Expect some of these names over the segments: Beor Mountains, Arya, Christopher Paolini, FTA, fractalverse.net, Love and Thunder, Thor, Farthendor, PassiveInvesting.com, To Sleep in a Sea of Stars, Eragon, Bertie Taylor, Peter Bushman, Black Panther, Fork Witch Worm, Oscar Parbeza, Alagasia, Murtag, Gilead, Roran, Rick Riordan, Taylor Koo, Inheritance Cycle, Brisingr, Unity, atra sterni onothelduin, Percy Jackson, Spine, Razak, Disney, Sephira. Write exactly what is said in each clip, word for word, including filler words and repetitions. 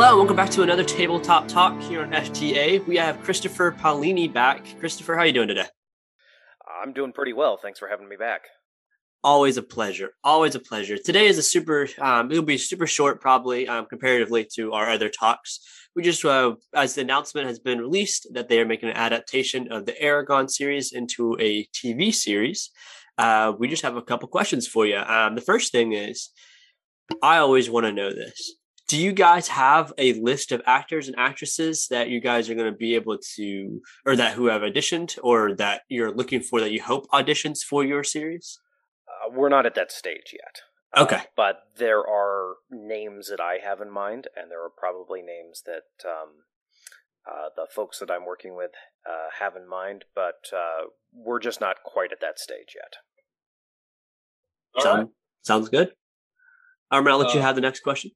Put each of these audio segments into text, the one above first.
Hello, welcome back to another Tabletop Talk here on F T A. We have Christopher Paolini back. Christopher, how are you doing today? I'm doing pretty well. Thanks for having me back. Always a pleasure. Always a pleasure. Today is a super, um, it'll be super short probably um, comparatively to our other talks. We just, uh, as the announcement has been released, that they are making an adaptation of the Eragon series into a T V series. Uh, we just have a couple questions for you. Um, the first thing is, I always want to know this. Do you guys have a list of actors and actresses that you guys are going to be able to, or that who have auditioned, or that you're looking for, that you hope auditions for your series? Uh, we're not at that stage yet. Okay. Uh, but there are names that I have in mind, and there are probably names that um, uh, the folks that I'm working with uh, have in mind, but uh, we're just not quite at that stage yet. All Sound, right. Sounds good. I'm going to let uh, you have the next question.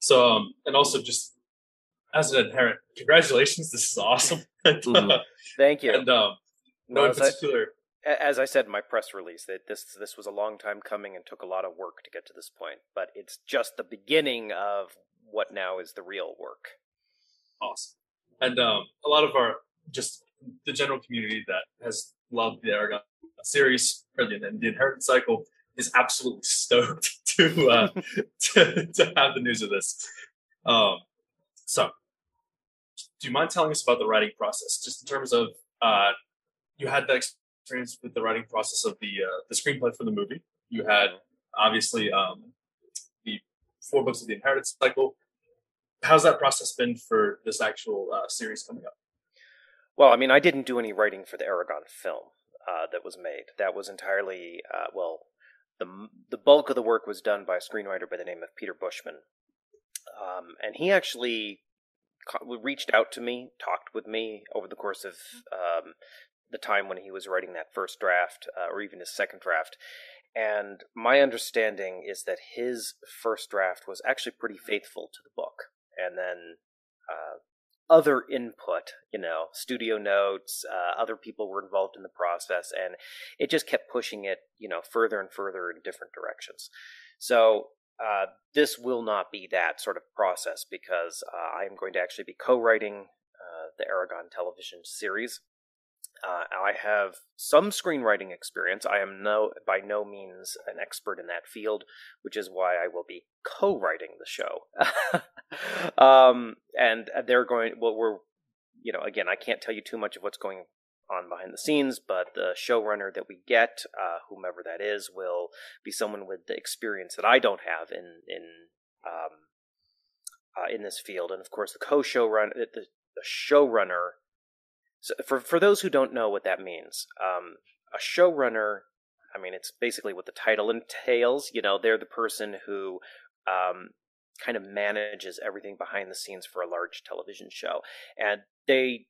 So, um, and also just as an inherent, congratulations, this is awesome. mm. Thank you. And um, no, well, in particular, I, as I said in my press release, that this this was a long time coming and took a lot of work to get to this point, but it's just the beginning of what now is the real work. Awesome. And um, a lot of our, just the general community that has loved the Eragon series, or the, the Inheritance Cycle, is absolutely stoked to, uh, to to have the news of this. Um, so, do you mind telling us about the writing process? Just in terms of, uh, you had that experience with the writing process of the uh, the screenplay for the movie. You had, obviously, um, the four books of the Inheritance Cycle. How's that process been for this actual uh, series coming up? Well, I mean, I didn't do any writing for the Eragon film uh, that was made. That was entirely, uh, well... The, the bulk of the work was done by a screenwriter by the name of Peter Bushman. Um, and he actually co- reached out to me, talked with me over the course of um, the time when he was writing that first draft, uh, or even his second draft. And my understanding is that his first draft was actually pretty faithful to the book. And then uh, other input, you know, studio notes, uh, other people were involved in the process, and it just kept pushing it, you know, further and further in different directions. So uh, this will not be that sort of process, because uh, I am going to actually be co-writing uh, the Eragon television series. Uh, I have some screenwriting experience. I am no, by no means an expert in that field, which is why I will be co-writing the show. um, and they're going, well, we're, you know, again, I can't tell you too much of what's going on behind the scenes, but the showrunner that we get, uh, whomever that is, will be someone with the experience that I don't have in, in, um, uh, in this field. And of course, the co-showrunner, the, the showrunner, So for for those who don't know what that means, um, a showrunner, I mean, it's basically what the title entails. You know, they're the person who um, kind of manages everything behind the scenes for a large television show. And they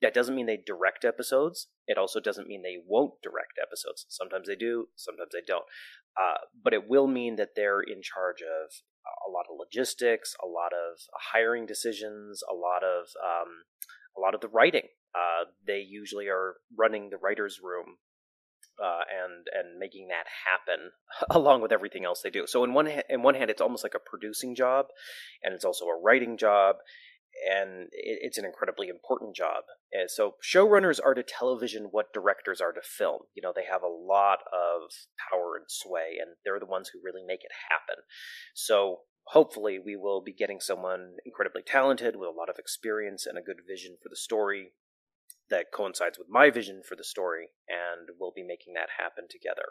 that doesn't mean they direct episodes. It also doesn't mean they won't direct episodes. Sometimes they do, sometimes they don't. Uh, but it will mean that they're in charge of a lot of logistics, a lot of hiring decisions, a lot of... Um, A lot of the writing. Uh, they usually are running the writer's room uh, and and making that happen along with everything else they do. So in one ha- in one hand, it's almost like a producing job, and it's also a writing job, and it, it's an incredibly important job. And so showrunners are to television what directors are to film. You know, they have a lot of power and sway, and they're the ones who really make it happen. So hopefully we will be getting someone incredibly talented with a lot of experience and a good vision for the story that coincides with my vision for the story, and we'll be making that happen together.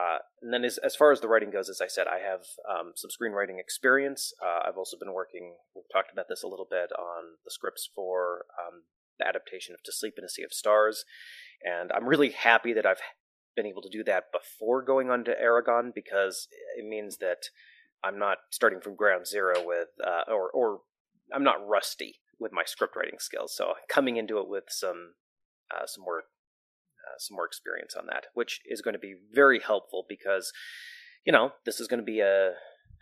Uh, and then as, as far as the writing goes, as I said, I have um, some screenwriting experience. Uh, I've also been working, we've talked about this a little bit, on the scripts for um, the adaptation of To Sleep in a Sea of Stars. And I'm really happy that I've been able to do that before going on to Eragon, because it means that I'm not starting from ground zero with, uh, or, or I'm not rusty with my script writing skills. So coming into it with some, uh, some more, uh, some more experience on that, which is going to be very helpful because, you know, this is going to be a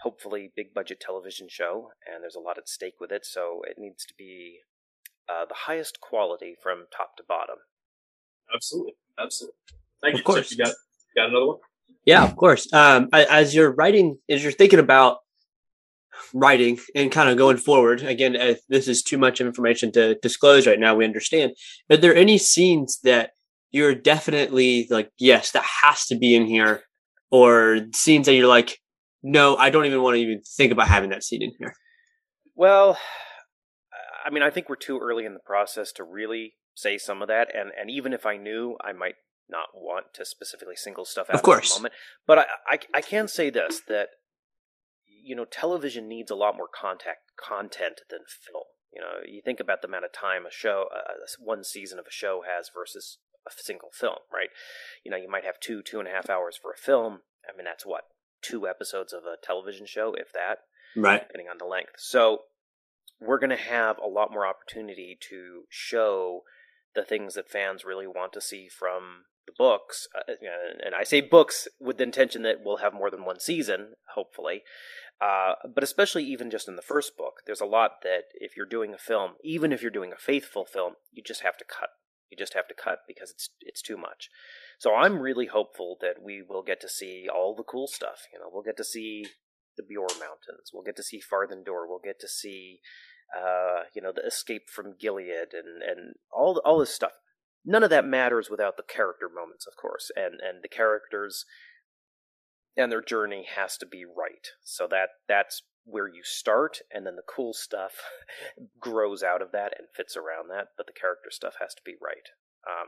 hopefully big budget television show, and there's a lot at stake with it. So it needs to be uh, the highest quality from top to bottom. Absolutely, absolutely. Thank you. Of course. You got, you got another one? Yeah, of course. Um, as you're writing, as you're thinking about writing and kind of going forward. Again, if this is too much information to disclose right now, we understand. Are there any scenes that you're definitely like, yes, that has to be in here, or scenes that you're like, no, I don't even want to even think about having that scene in here? Well, I mean, I think we're too early in the process to really say some of that. And, and even if I knew, I might not want to specifically single stuff out at the moment. But I, I, I can say this, that, you know, television needs a lot more contact, content than film. You know, you think about the amount of time a show, uh, one season of a show has versus a single film, right? You know, you might have two, two and a half hours for a film. I mean, that's what, two episodes of a television show, if that, right? Depending on the length. So we're going to have a lot more opportunity to show the things that fans really want to see from the books. Uh, and I say books with the intention that we'll have more than one season, hopefully. Uh, but especially even just in the first book, there's a lot that if you're doing a film, even if you're doing a faithful film, you just have to cut. You just have to cut because it's it's too much. So I'm really hopeful that we will get to see all the cool stuff. You know, we'll get to see the Beor Mountains. We'll get to see Farthendor. We'll get to see, uh, you know, the escape from Gilead and, and all all this stuff. None of that matters without the character moments, of course, and and the characters and their journey has to be right. So that that's where you start, and then the cool stuff grows out of that and fits around that, but the character stuff has to be right. Um,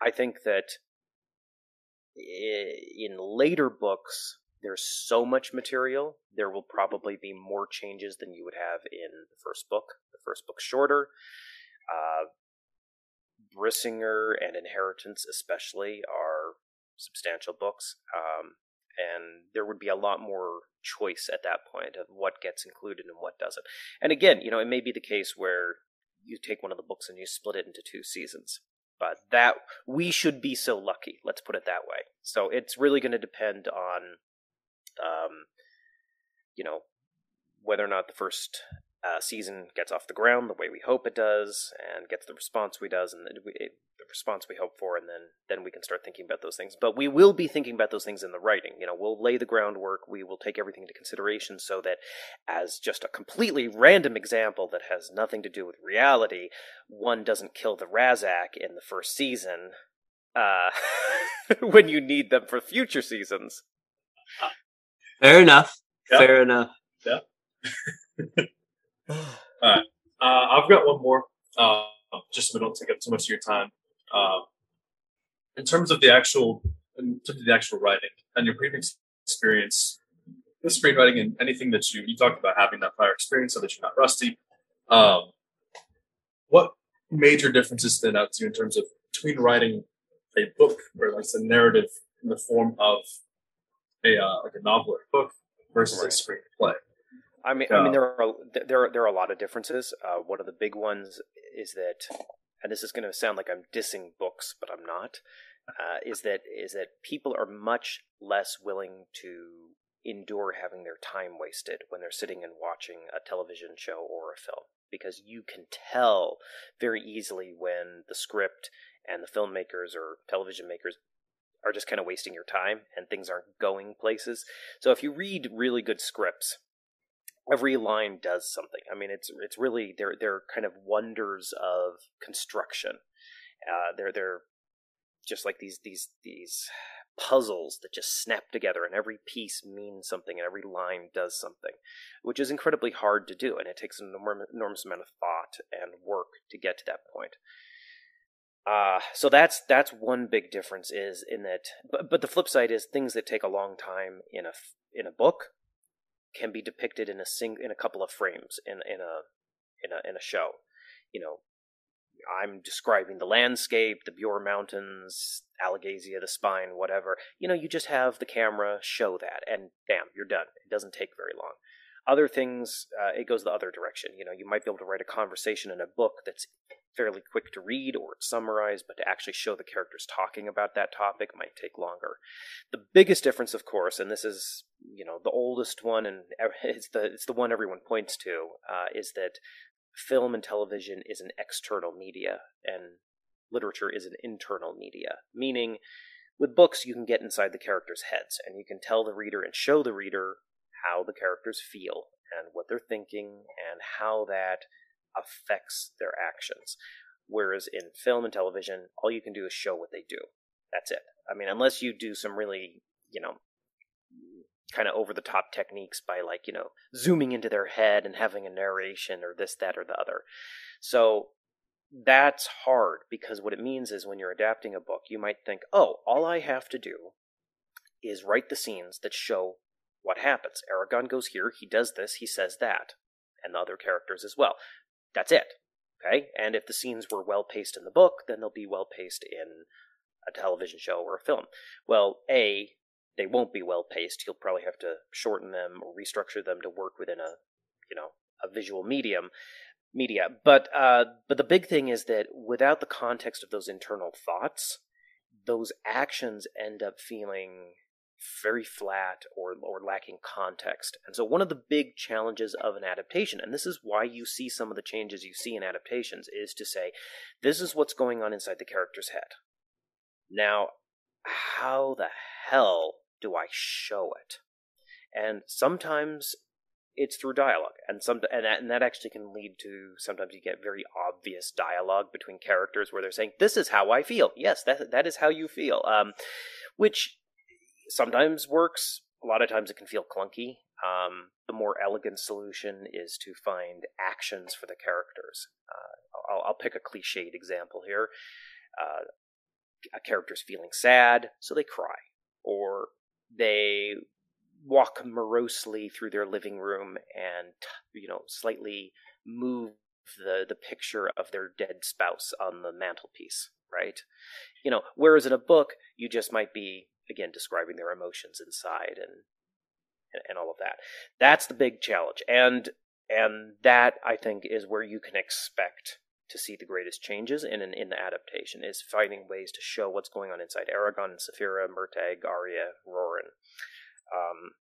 I think that in later books, there's so much material, there will probably be more changes than you would have in the first book. The first book's shorter. Uh, Brisingr and Inheritance especially are substantial books, um, and there would be a lot more choice at that point of what gets included and what doesn't. And again, you know, it may be the case where you take one of the books and you split it into two seasons. But that, we should be so lucky, let's put it that way. So it's really going to depend on, um, you know, whether or not the first uh, season gets off the ground the way we hope it does, and gets the response we does, and the, it, the response we hope for, and then then we can start thinking about those things. But we will be thinking about those things in the writing. You know, we'll lay the groundwork. We will take everything into consideration, so that, as just a completely random example that has nothing to do with reality, one doesn't kill the Razak in the first season uh, when you need them for future seasons. Fair enough. Yep. Fair enough. Yeah. All right. Uh, I've got one more. Uh, just so we don't take up too much of your time. Uh, in terms of the actual, in terms of the actual writing and your previous experience with screenwriting and anything that you you talked about having that prior experience so that you're not rusty. Um, what major differences stand out to you in terms of between writing a book or like a narrative in the form of a uh, like a novel or a book versus right. a screenplay? I mean, I mean, there are there are, there are a lot of differences. Uh, one of the big ones is that, and this is going to sound like I'm dissing books, but I'm not. Uh, is that is that people are much less willing to endure having their time wasted when they're sitting and watching a television show or a film, because you can tell very easily when the script and the filmmakers or television makers are just kind of wasting your time and things aren't going places. So if you read really good scripts, every line does something. I mean, it's it's really they're they're kind of wonders of construction. Uh, they're they're just like these these these puzzles that just snap together, and every piece means something, and every line does something, which is incredibly hard to do, and it takes an enormous, enormous amount of thought and work to get to that point. Uh, so that's that's one big difference is in that. But, but the flip side is things that take a long time in a in a book can be depicted in a sing in a couple of frames in in a in a in a show. You know, I'm describing the landscape, the Beor Mountains, Alagasia, the Spine, whatever. You know, you just have the camera show that, and bam, you're done. It doesn't take very long. Other things, uh, it goes the other direction. You know, you might be able to write a conversation in a book that's fairly quick to read or it's summarized, but to actually show the characters talking about that topic might take longer. The biggest difference, of course, and this is, you know, the oldest one, and it's the it's the one everyone points to, uh, is that film and television is an external media, and literature is an internal media, meaning with books you can get inside the characters' heads, and you can tell the reader and show the reader how the characters feel and what they're thinking and how that affects their actions. Whereas in film and television, all you can do is show what they do. That's it. I mean, unless you do some really, you know, kind of over-the-top techniques by, like, you know, zooming into their head and having a narration or this, that, or the other. So that's hard, because what it means is when you're adapting a book, you might think, oh, all I have to do is write the scenes that show what happens. Eragon goes here, he does this, he says that, and the other characters as well. That's it, okay? And if the scenes were well-paced in the book, then they'll be well-paced in a television show or a film. Well, A, they won't be well-paced. You'll probably have to shorten them or restructure them to work within a, you know, a visual medium, media. But uh, but the big thing is that without the context of those internal thoughts, those actions end up feeling very flat or or lacking context. And so one of the big challenges of an adaptation, and this is why you see some of the changes you see in adaptations, is to say, this is what's going on inside the character's head. Now, how the hell do I show it? And sometimes it's through dialogue, and some and that, and that actually can lead to, sometimes you get very obvious dialogue between characters where they're saying, "This is how I feel." Yes, that that is how you feel, um, which sometimes works. A lot of times it can feel clunky. Um, the more elegant solution is to find actions for the characters. Uh, I'll, I'll pick a cliched example here. Uh, a character's feeling sad, so they cry, or they walk morosely through their living room and, you know, slightly move the, the picture of their dead spouse on the mantelpiece, right? You know, whereas in a book, you just might be, again, describing their emotions inside and and all of that. That's the big challenge. And and that, I think, is where you can expect to see the greatest changes in an, in the adaptation, is finding ways to show what's going on inside Eragon and Sephira, Murtag, Arya, Roran, um,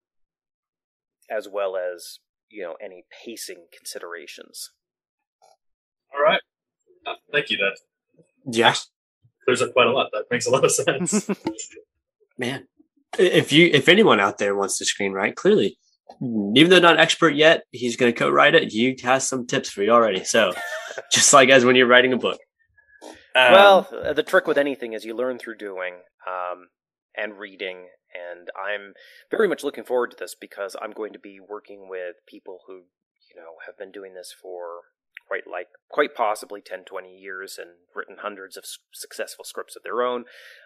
as well as, you know, any pacing considerations. All right, uh, thank you. That yeah, clears up quite a lot. That makes a lot of sense. Man, if you if anyone out there wants to screenwrite, clearly, even though not an expert yet, he's going to co-write it. You has some tips for you already. So, just like as when you're writing a book. Um, well, the trick with anything is you learn through doing um, and reading. And I'm very much looking forward to this, because I'm going to be working with people who, you know, have been doing this for quite like quite possibly ten, twenty years and written hundreds of successful scripts of their own.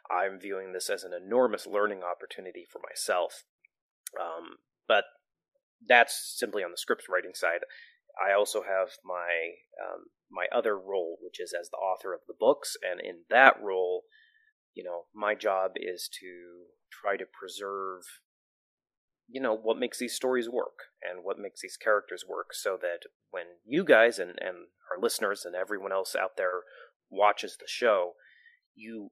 I'm viewing this as an enormous learning opportunity for myself. Um, but that's simply on the script writing side. I also have my um, my other role, which is as the author of the books, and in that role, you know, my job is to try to preserve, you know, what makes these stories work and what makes these characters work, so that when you guys and, and our listeners and everyone else out there watches the show, you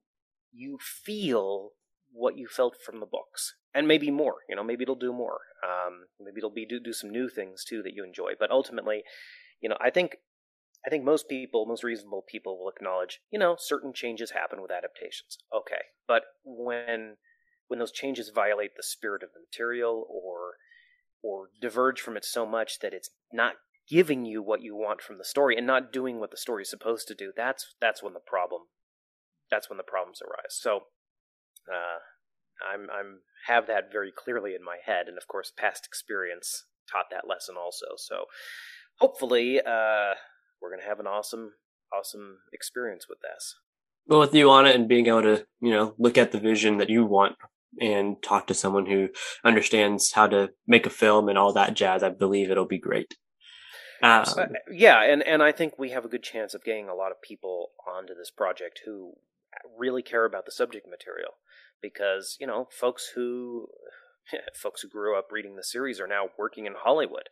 you feel what you felt from the books. And maybe more, you know, maybe it'll do more. Um, maybe it'll be do, do some new things too that you enjoy. But ultimately, you know, I think I think most people, most reasonable people will acknowledge, you know, certain changes happen with adaptations. Okay. But when when those changes violate the spirit of the material or or diverge from it so much that it's not giving you what you want from the story and not doing what the story is supposed to do, that's that's when the problem that's when the problems arise. So uh I'm I'm have that very clearly in my head, and of course past experience taught that lesson also. So hopefully uh, we're gonna have an awesome awesome experience with this. Well, with you on it and being able to, you know, look at the vision that you want and talk to someone who understands how to make a film and all that jazz, I believe it'll be great. Um, so, yeah, and and I think we have a good chance of getting a lot of people onto this project who really care about the subject material. Because, you know, folks who folks who grew up reading the series are now working in Hollywood.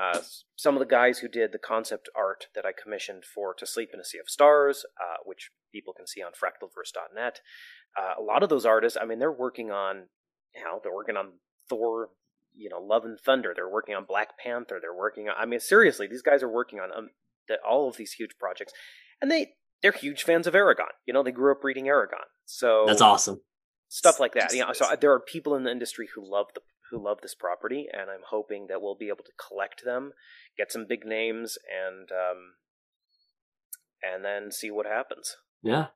Uh, some of the guys who did the concept art that I commissioned for To Sleep in a Sea of Stars, uh, which people can see on fractal verse dot net, uh, a lot of those artists, I mean, they're working on, you know, they're working on Thor, you know, Love and Thunder. They're working on Black Panther. They're working on, I mean, seriously, these guys are working on um, the, all of these huge projects. And they, they're huge fans of Eragon. You know, they grew up reading Eragon. So that's awesome. Stuff like that, you know. So there are people in the industry who love the who love this property, and I'm hoping that we'll be able to collect them, get some big names, and um, and then see what happens. Yeah.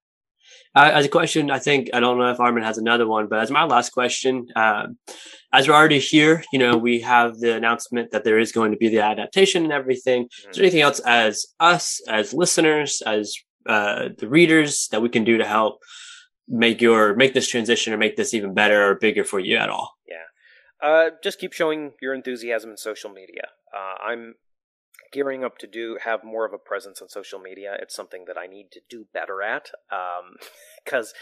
Uh, as a question, I think, I don't know if Armin has another one, but as my last question, um, as we're already here, you know, we have the announcement that there is going to be the adaptation and everything. Mm-hmm. Is there anything else as us, as listeners, as uh, the readers that we can do to help make your, make this transition or make this even better or bigger for you at all? Yeah. Uh, just keep showing your enthusiasm in social media. Uh, I'm gearing up to do have more of a presence on social media. It's something that I need to do better at, um, because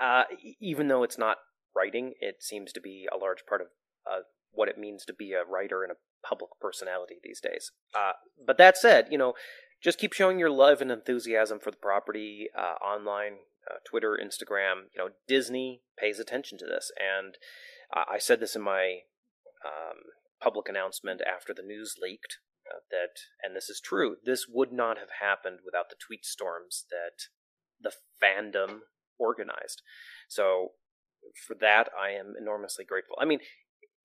uh, even though it's not writing, it seems to be a large part of uh, what it means to be a writer and a public personality these days. Uh, but that said, you know, just keep showing your love and enthusiasm for the property uh, online, uh, Twitter, Instagram. You know, Disney pays attention to this, and uh, I said this in my um, public announcement after the news leaked. Uh, that, and this is true, this would not have happened without the tweet storms that the fandom organized. So for that, I am enormously grateful. I mean,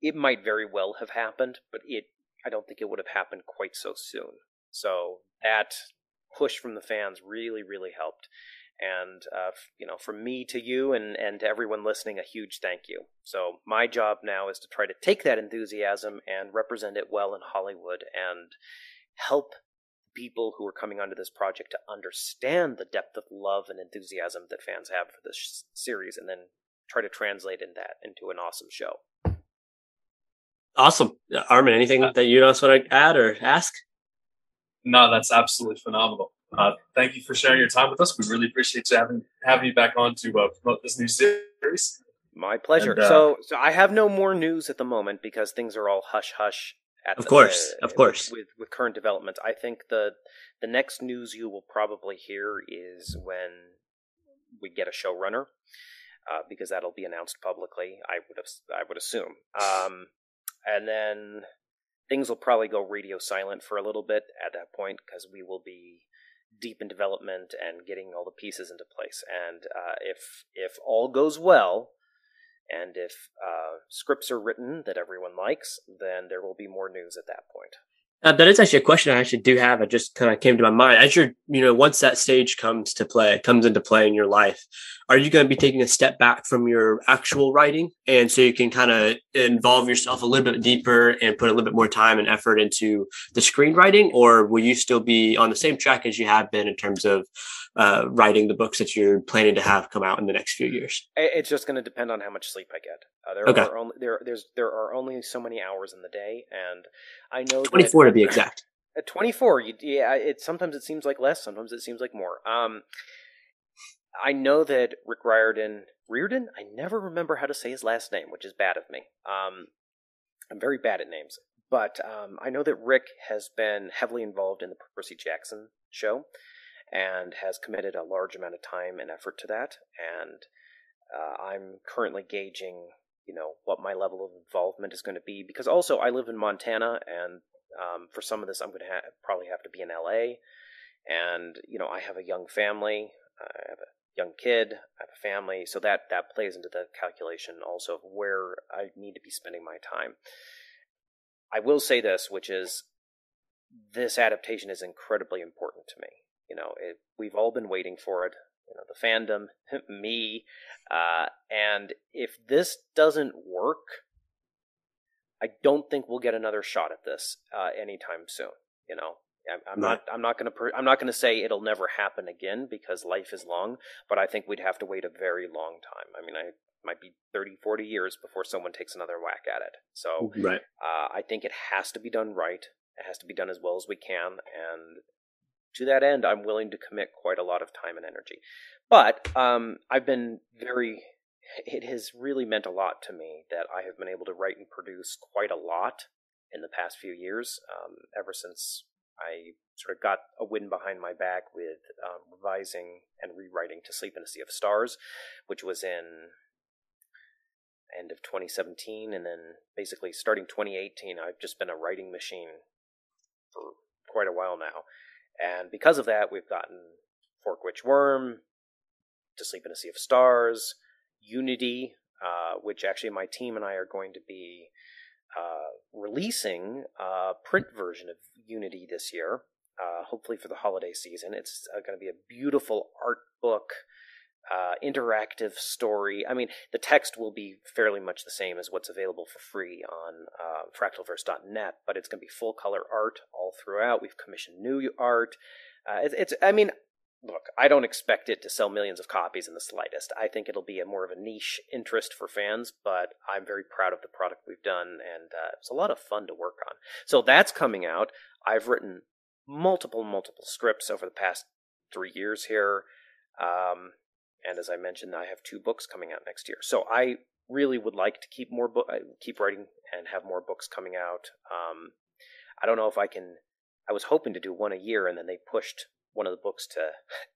it might very well have happened, but it I don't think it would have happened quite so soon. So that push from the fans really, really helped. And, uh, you know, from me to you and, and to everyone listening, a huge thank you. So my job now is to try to take that enthusiasm and represent it well in Hollywood and help people who are coming onto this project to understand the depth of love and enthusiasm that fans have for this series, and then try to translate in that into an awesome show. Awesome. Armin, anything uh, that you else want to add or ask? No, that's absolutely phenomenal. Uh, thank you for sharing your time with us. We really appreciate you having having you back on to uh, promote this new series. My pleasure. And, uh, so, so I have no more news at the moment because things are all hush hush. At of the, course, uh, of course. With, with current developments, I think the the next news you will probably hear is when we get a showrunner, uh, because that'll be announced publicly. I would have, I would assume, um, and then things will probably go radio silent for a little bit at that point because we will be deep in development and getting all the pieces into place. And uh, if if all goes well, and if uh, scripts are written that everyone likes, then there will be more news at that point. Uh, that is actually a question I actually do have. It just kind of came to my mind. As you're, you know, once that stage comes to play, comes into play in your life, are you going to be taking a step back from your actual writing? And so you can kind of involve yourself a little bit deeper and put a little bit more time and effort into the screenwriting? Or will you still be on the same track as you have been in terms of uh, writing the books that you're planning to have come out in the next few years? It's just going to depend on how much sleep I get. Uh, there okay. are only there there's there are only so many hours in the day, and I know twenty-four that, to be exact. At twenty-four, you, yeah. It sometimes it seems like less, sometimes it seems like more. Um, I know that Rick Riordan, Riordan. I never remember how to say his last name, which is bad of me. Um, I'm very bad at names, but um, I know that Rick has been heavily involved in the Percy Jackson show, and has committed a large amount of time and effort to that. And uh, I'm currently gauging, you know, what my level of involvement is going to be, because also I live in Montana, and um, for some of this I'm going to ha- probably have to be in L A, and you know, I have a young family, I have a young kid, I have a family, so that that plays into the calculation also of where I need to be spending my time. I will say this, which is, this adaptation is incredibly important to me. You know, it, we've all been waiting for it. You know, the fandom, me, uh, and if this doesn't work, I don't think we'll get another shot at this uh, anytime soon. You know, I, I'm not, I'm not going to, per- I'm not going to say it'll never happen again because life is long, but I think we'd have to wait a very long time. I mean, I might be thirty, forty years before someone takes another whack at it. So, right. uh, I think it has to be done right. It has to be done as well as we can, and to that end, I'm willing to commit quite a lot of time and energy. But um, I've been very, it has really meant a lot to me that I have been able to write and produce quite a lot in the past few years, um, ever since I sort of got a wind behind my back with um, revising and rewriting To Sleep in a Sea of Stars, which was in end of twenty seventeen. And then basically starting twenty eighteen, I've just been a writing machine for quite a while now. And because of that, we've gotten Fork Witch Worm, To Sleep in a Sea of Stars, Unity, uh, which actually my team and I are going to be uh, releasing a print version of Unity this year, uh, hopefully for the holiday season. It's uh, going to be a beautiful art book, uh, interactive story. I mean, the text will be fairly much the same as what's available for free on uh, fractal verse dot net, but it's going to be full-color art all throughout. We've commissioned new art. Uh, it's, it's, I mean... Look, I don't expect it to sell millions of copies in the slightest. I think it'll be a more of a niche interest for fans, but I'm very proud of the product we've done, and uh, it's a lot of fun to work on. So that's coming out. I've written multiple, multiple scripts over the past three years here, um, and as I mentioned, I have two books coming out next year. So I really would like to keep more bo- keep writing and have more books coming out. Um, I don't know if I can... I was hoping to do one a year, and then they pushed one of the books to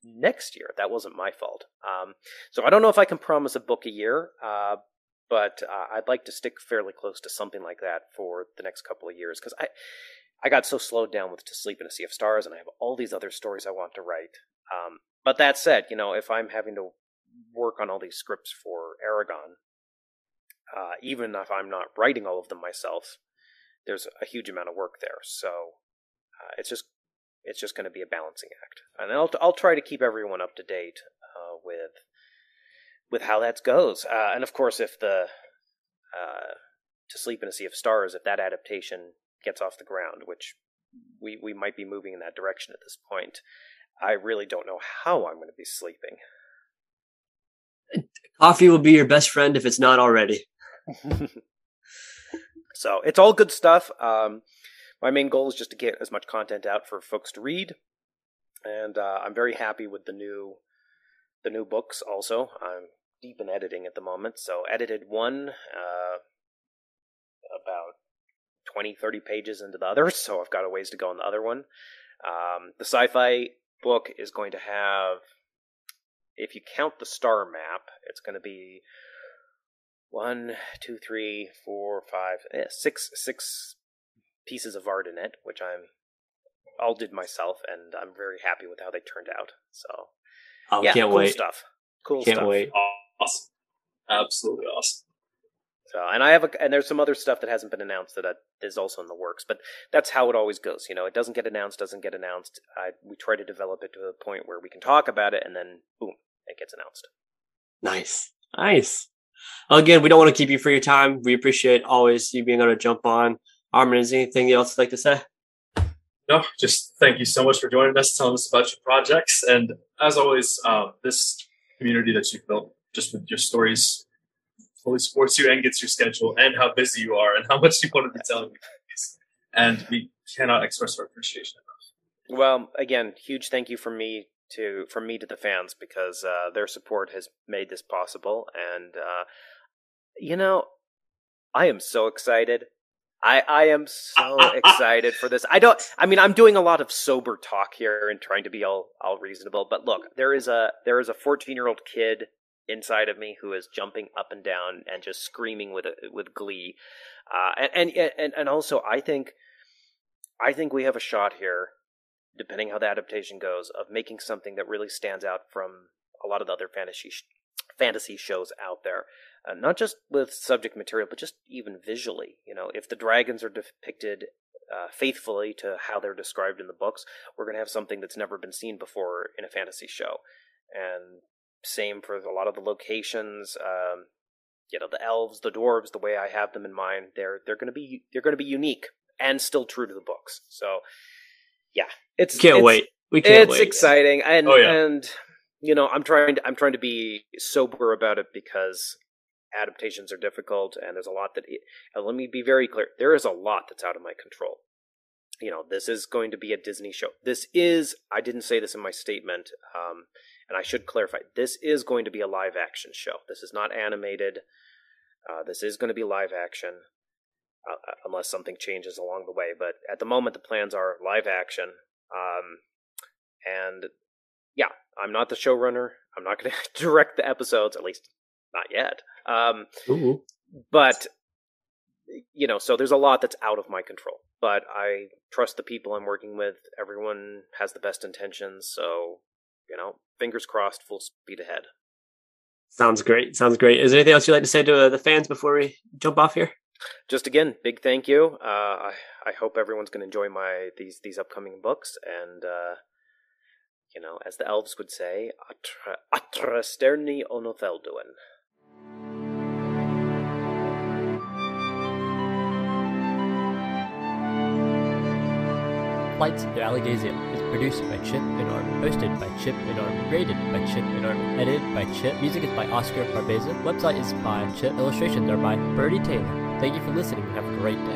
next year. That wasn't my fault. Um, so I don't know if I can promise a book a year, uh, but uh, I'd like to stick fairly close to something like that for the next couple of years, because I I got so slowed down with To Sleep in a Sea of Stars, and I have all these other stories I want to write. Um, but that said, you know, if I'm having to work on all these scripts for Eragon, uh, even if I'm not writing all of them myself, there's a huge amount of work there. So uh, it's just It's just going to be a balancing act, and I'll I'll try to keep everyone up to date uh, with with how that goes. Uh, and of course, if the uh, To Sleep in a Sea of Stars, if that adaptation gets off the ground, which we we might be moving in that direction at this point, I really don't know how I'm going to be sleeping. Coffee will be your best friend if it's not already. So it's all good stuff. Um, My main goal is just to get as much content out for folks to read, and uh, I'm very happy with the new the new books also. I'm deep in editing at the moment, so edited one uh, about twenty, thirty pages into the other, so I've got a ways to go on the other one. Um, the sci-fi book is going to have, if you count the star map, it's going to be one, two, three, four, five, eh, six, six... pieces of art in it, which I'm all did myself, and I'm very happy with how they turned out. So, I oh, yeah, can't cool wait. Stuff. Cool can't stuff. Can't wait. Awesome. Absolutely awesome. So, and I have a, and there's some other stuff that hasn't been announced that is also in the works, but that's how it always goes. You know, it doesn't get announced, doesn't get announced. I, we try to develop it to a point where we can talk about it, and then boom, it gets announced. Nice. Nice. Again, we don't want to keep you for your time. We appreciate always you being able to jump on. Armin, is there anything else you'd like to say? No, just thank you so much for joining us, telling us about your projects. And as always, uh, this community that you've built just with your stories fully supports you and gets your schedule and how busy you are and how much you want to be telling me. And we cannot express our appreciation enough. Well, again, huge thank you from me to from me to the fans, because uh, their support has made this possible. And, uh, you know, I am so excited. I, I am so excited for this. I don't, I mean, I'm doing a lot of sober talk here and trying to be all, all reasonable, but look, there is a, there is a fourteen year old kid inside of me who is jumping up and down and just screaming with, a, with glee. Uh, and, and, and, and also I think, I think we have a shot here, depending how the adaptation goes, of making something that really stands out from a lot of the other fantasy sh- fantasy shows out there. Uh, not just with subject material, but just even visually. You know, if the dragons are depicted uh, faithfully to how they're described in the books, we're going to have something that's never been seen before in a fantasy show. And same for a lot of the locations. Um, you know, the elves, the dwarves, the way I have them in mind, they're they're going to be they're going to be unique and still true to the books. So, yeah, it's can't it's, wait. We can't it's wait. It's exciting, and oh, yeah. and you know, I'm trying to, I'm trying to be sober about it because adaptations are difficult, and there's a lot that, let me be very clear, there is a lot that's out of my control. You know, this is going to be a Disney show. This is, I didn't say this in my statement, um, and I should clarify, this is going to be a live action show. This is not animated. Uh, this is going to be live action, uh, unless something changes along the way. But at the moment, the plans are live action. Um, and yeah, I'm not the showrunner. I'm not going to direct the episodes, at least not yet. Um, Ooh. But, you know, so there's a lot that's out of my control, but I trust the people I'm working with. Everyone has the best intentions. So, you know, fingers crossed, full speed ahead. Sounds great. Sounds great. Is there anything else you'd like to say to uh, the fans before we jump off here? just again, big thank you. Uh, I, I hope everyone's going to enjoy my these these upcoming books, and uh, you know, as the elves would say, atra, atra sterni onothelduin. Flights to Alagasia is produced by Chip and Arm, hosted by Chip and Arm, graded by Chip and Arm, edited by Chip, music is by Oscar Parbeza, website is by Chip, illustrations are by Bertie Taylor. Thank you for listening and have a great day.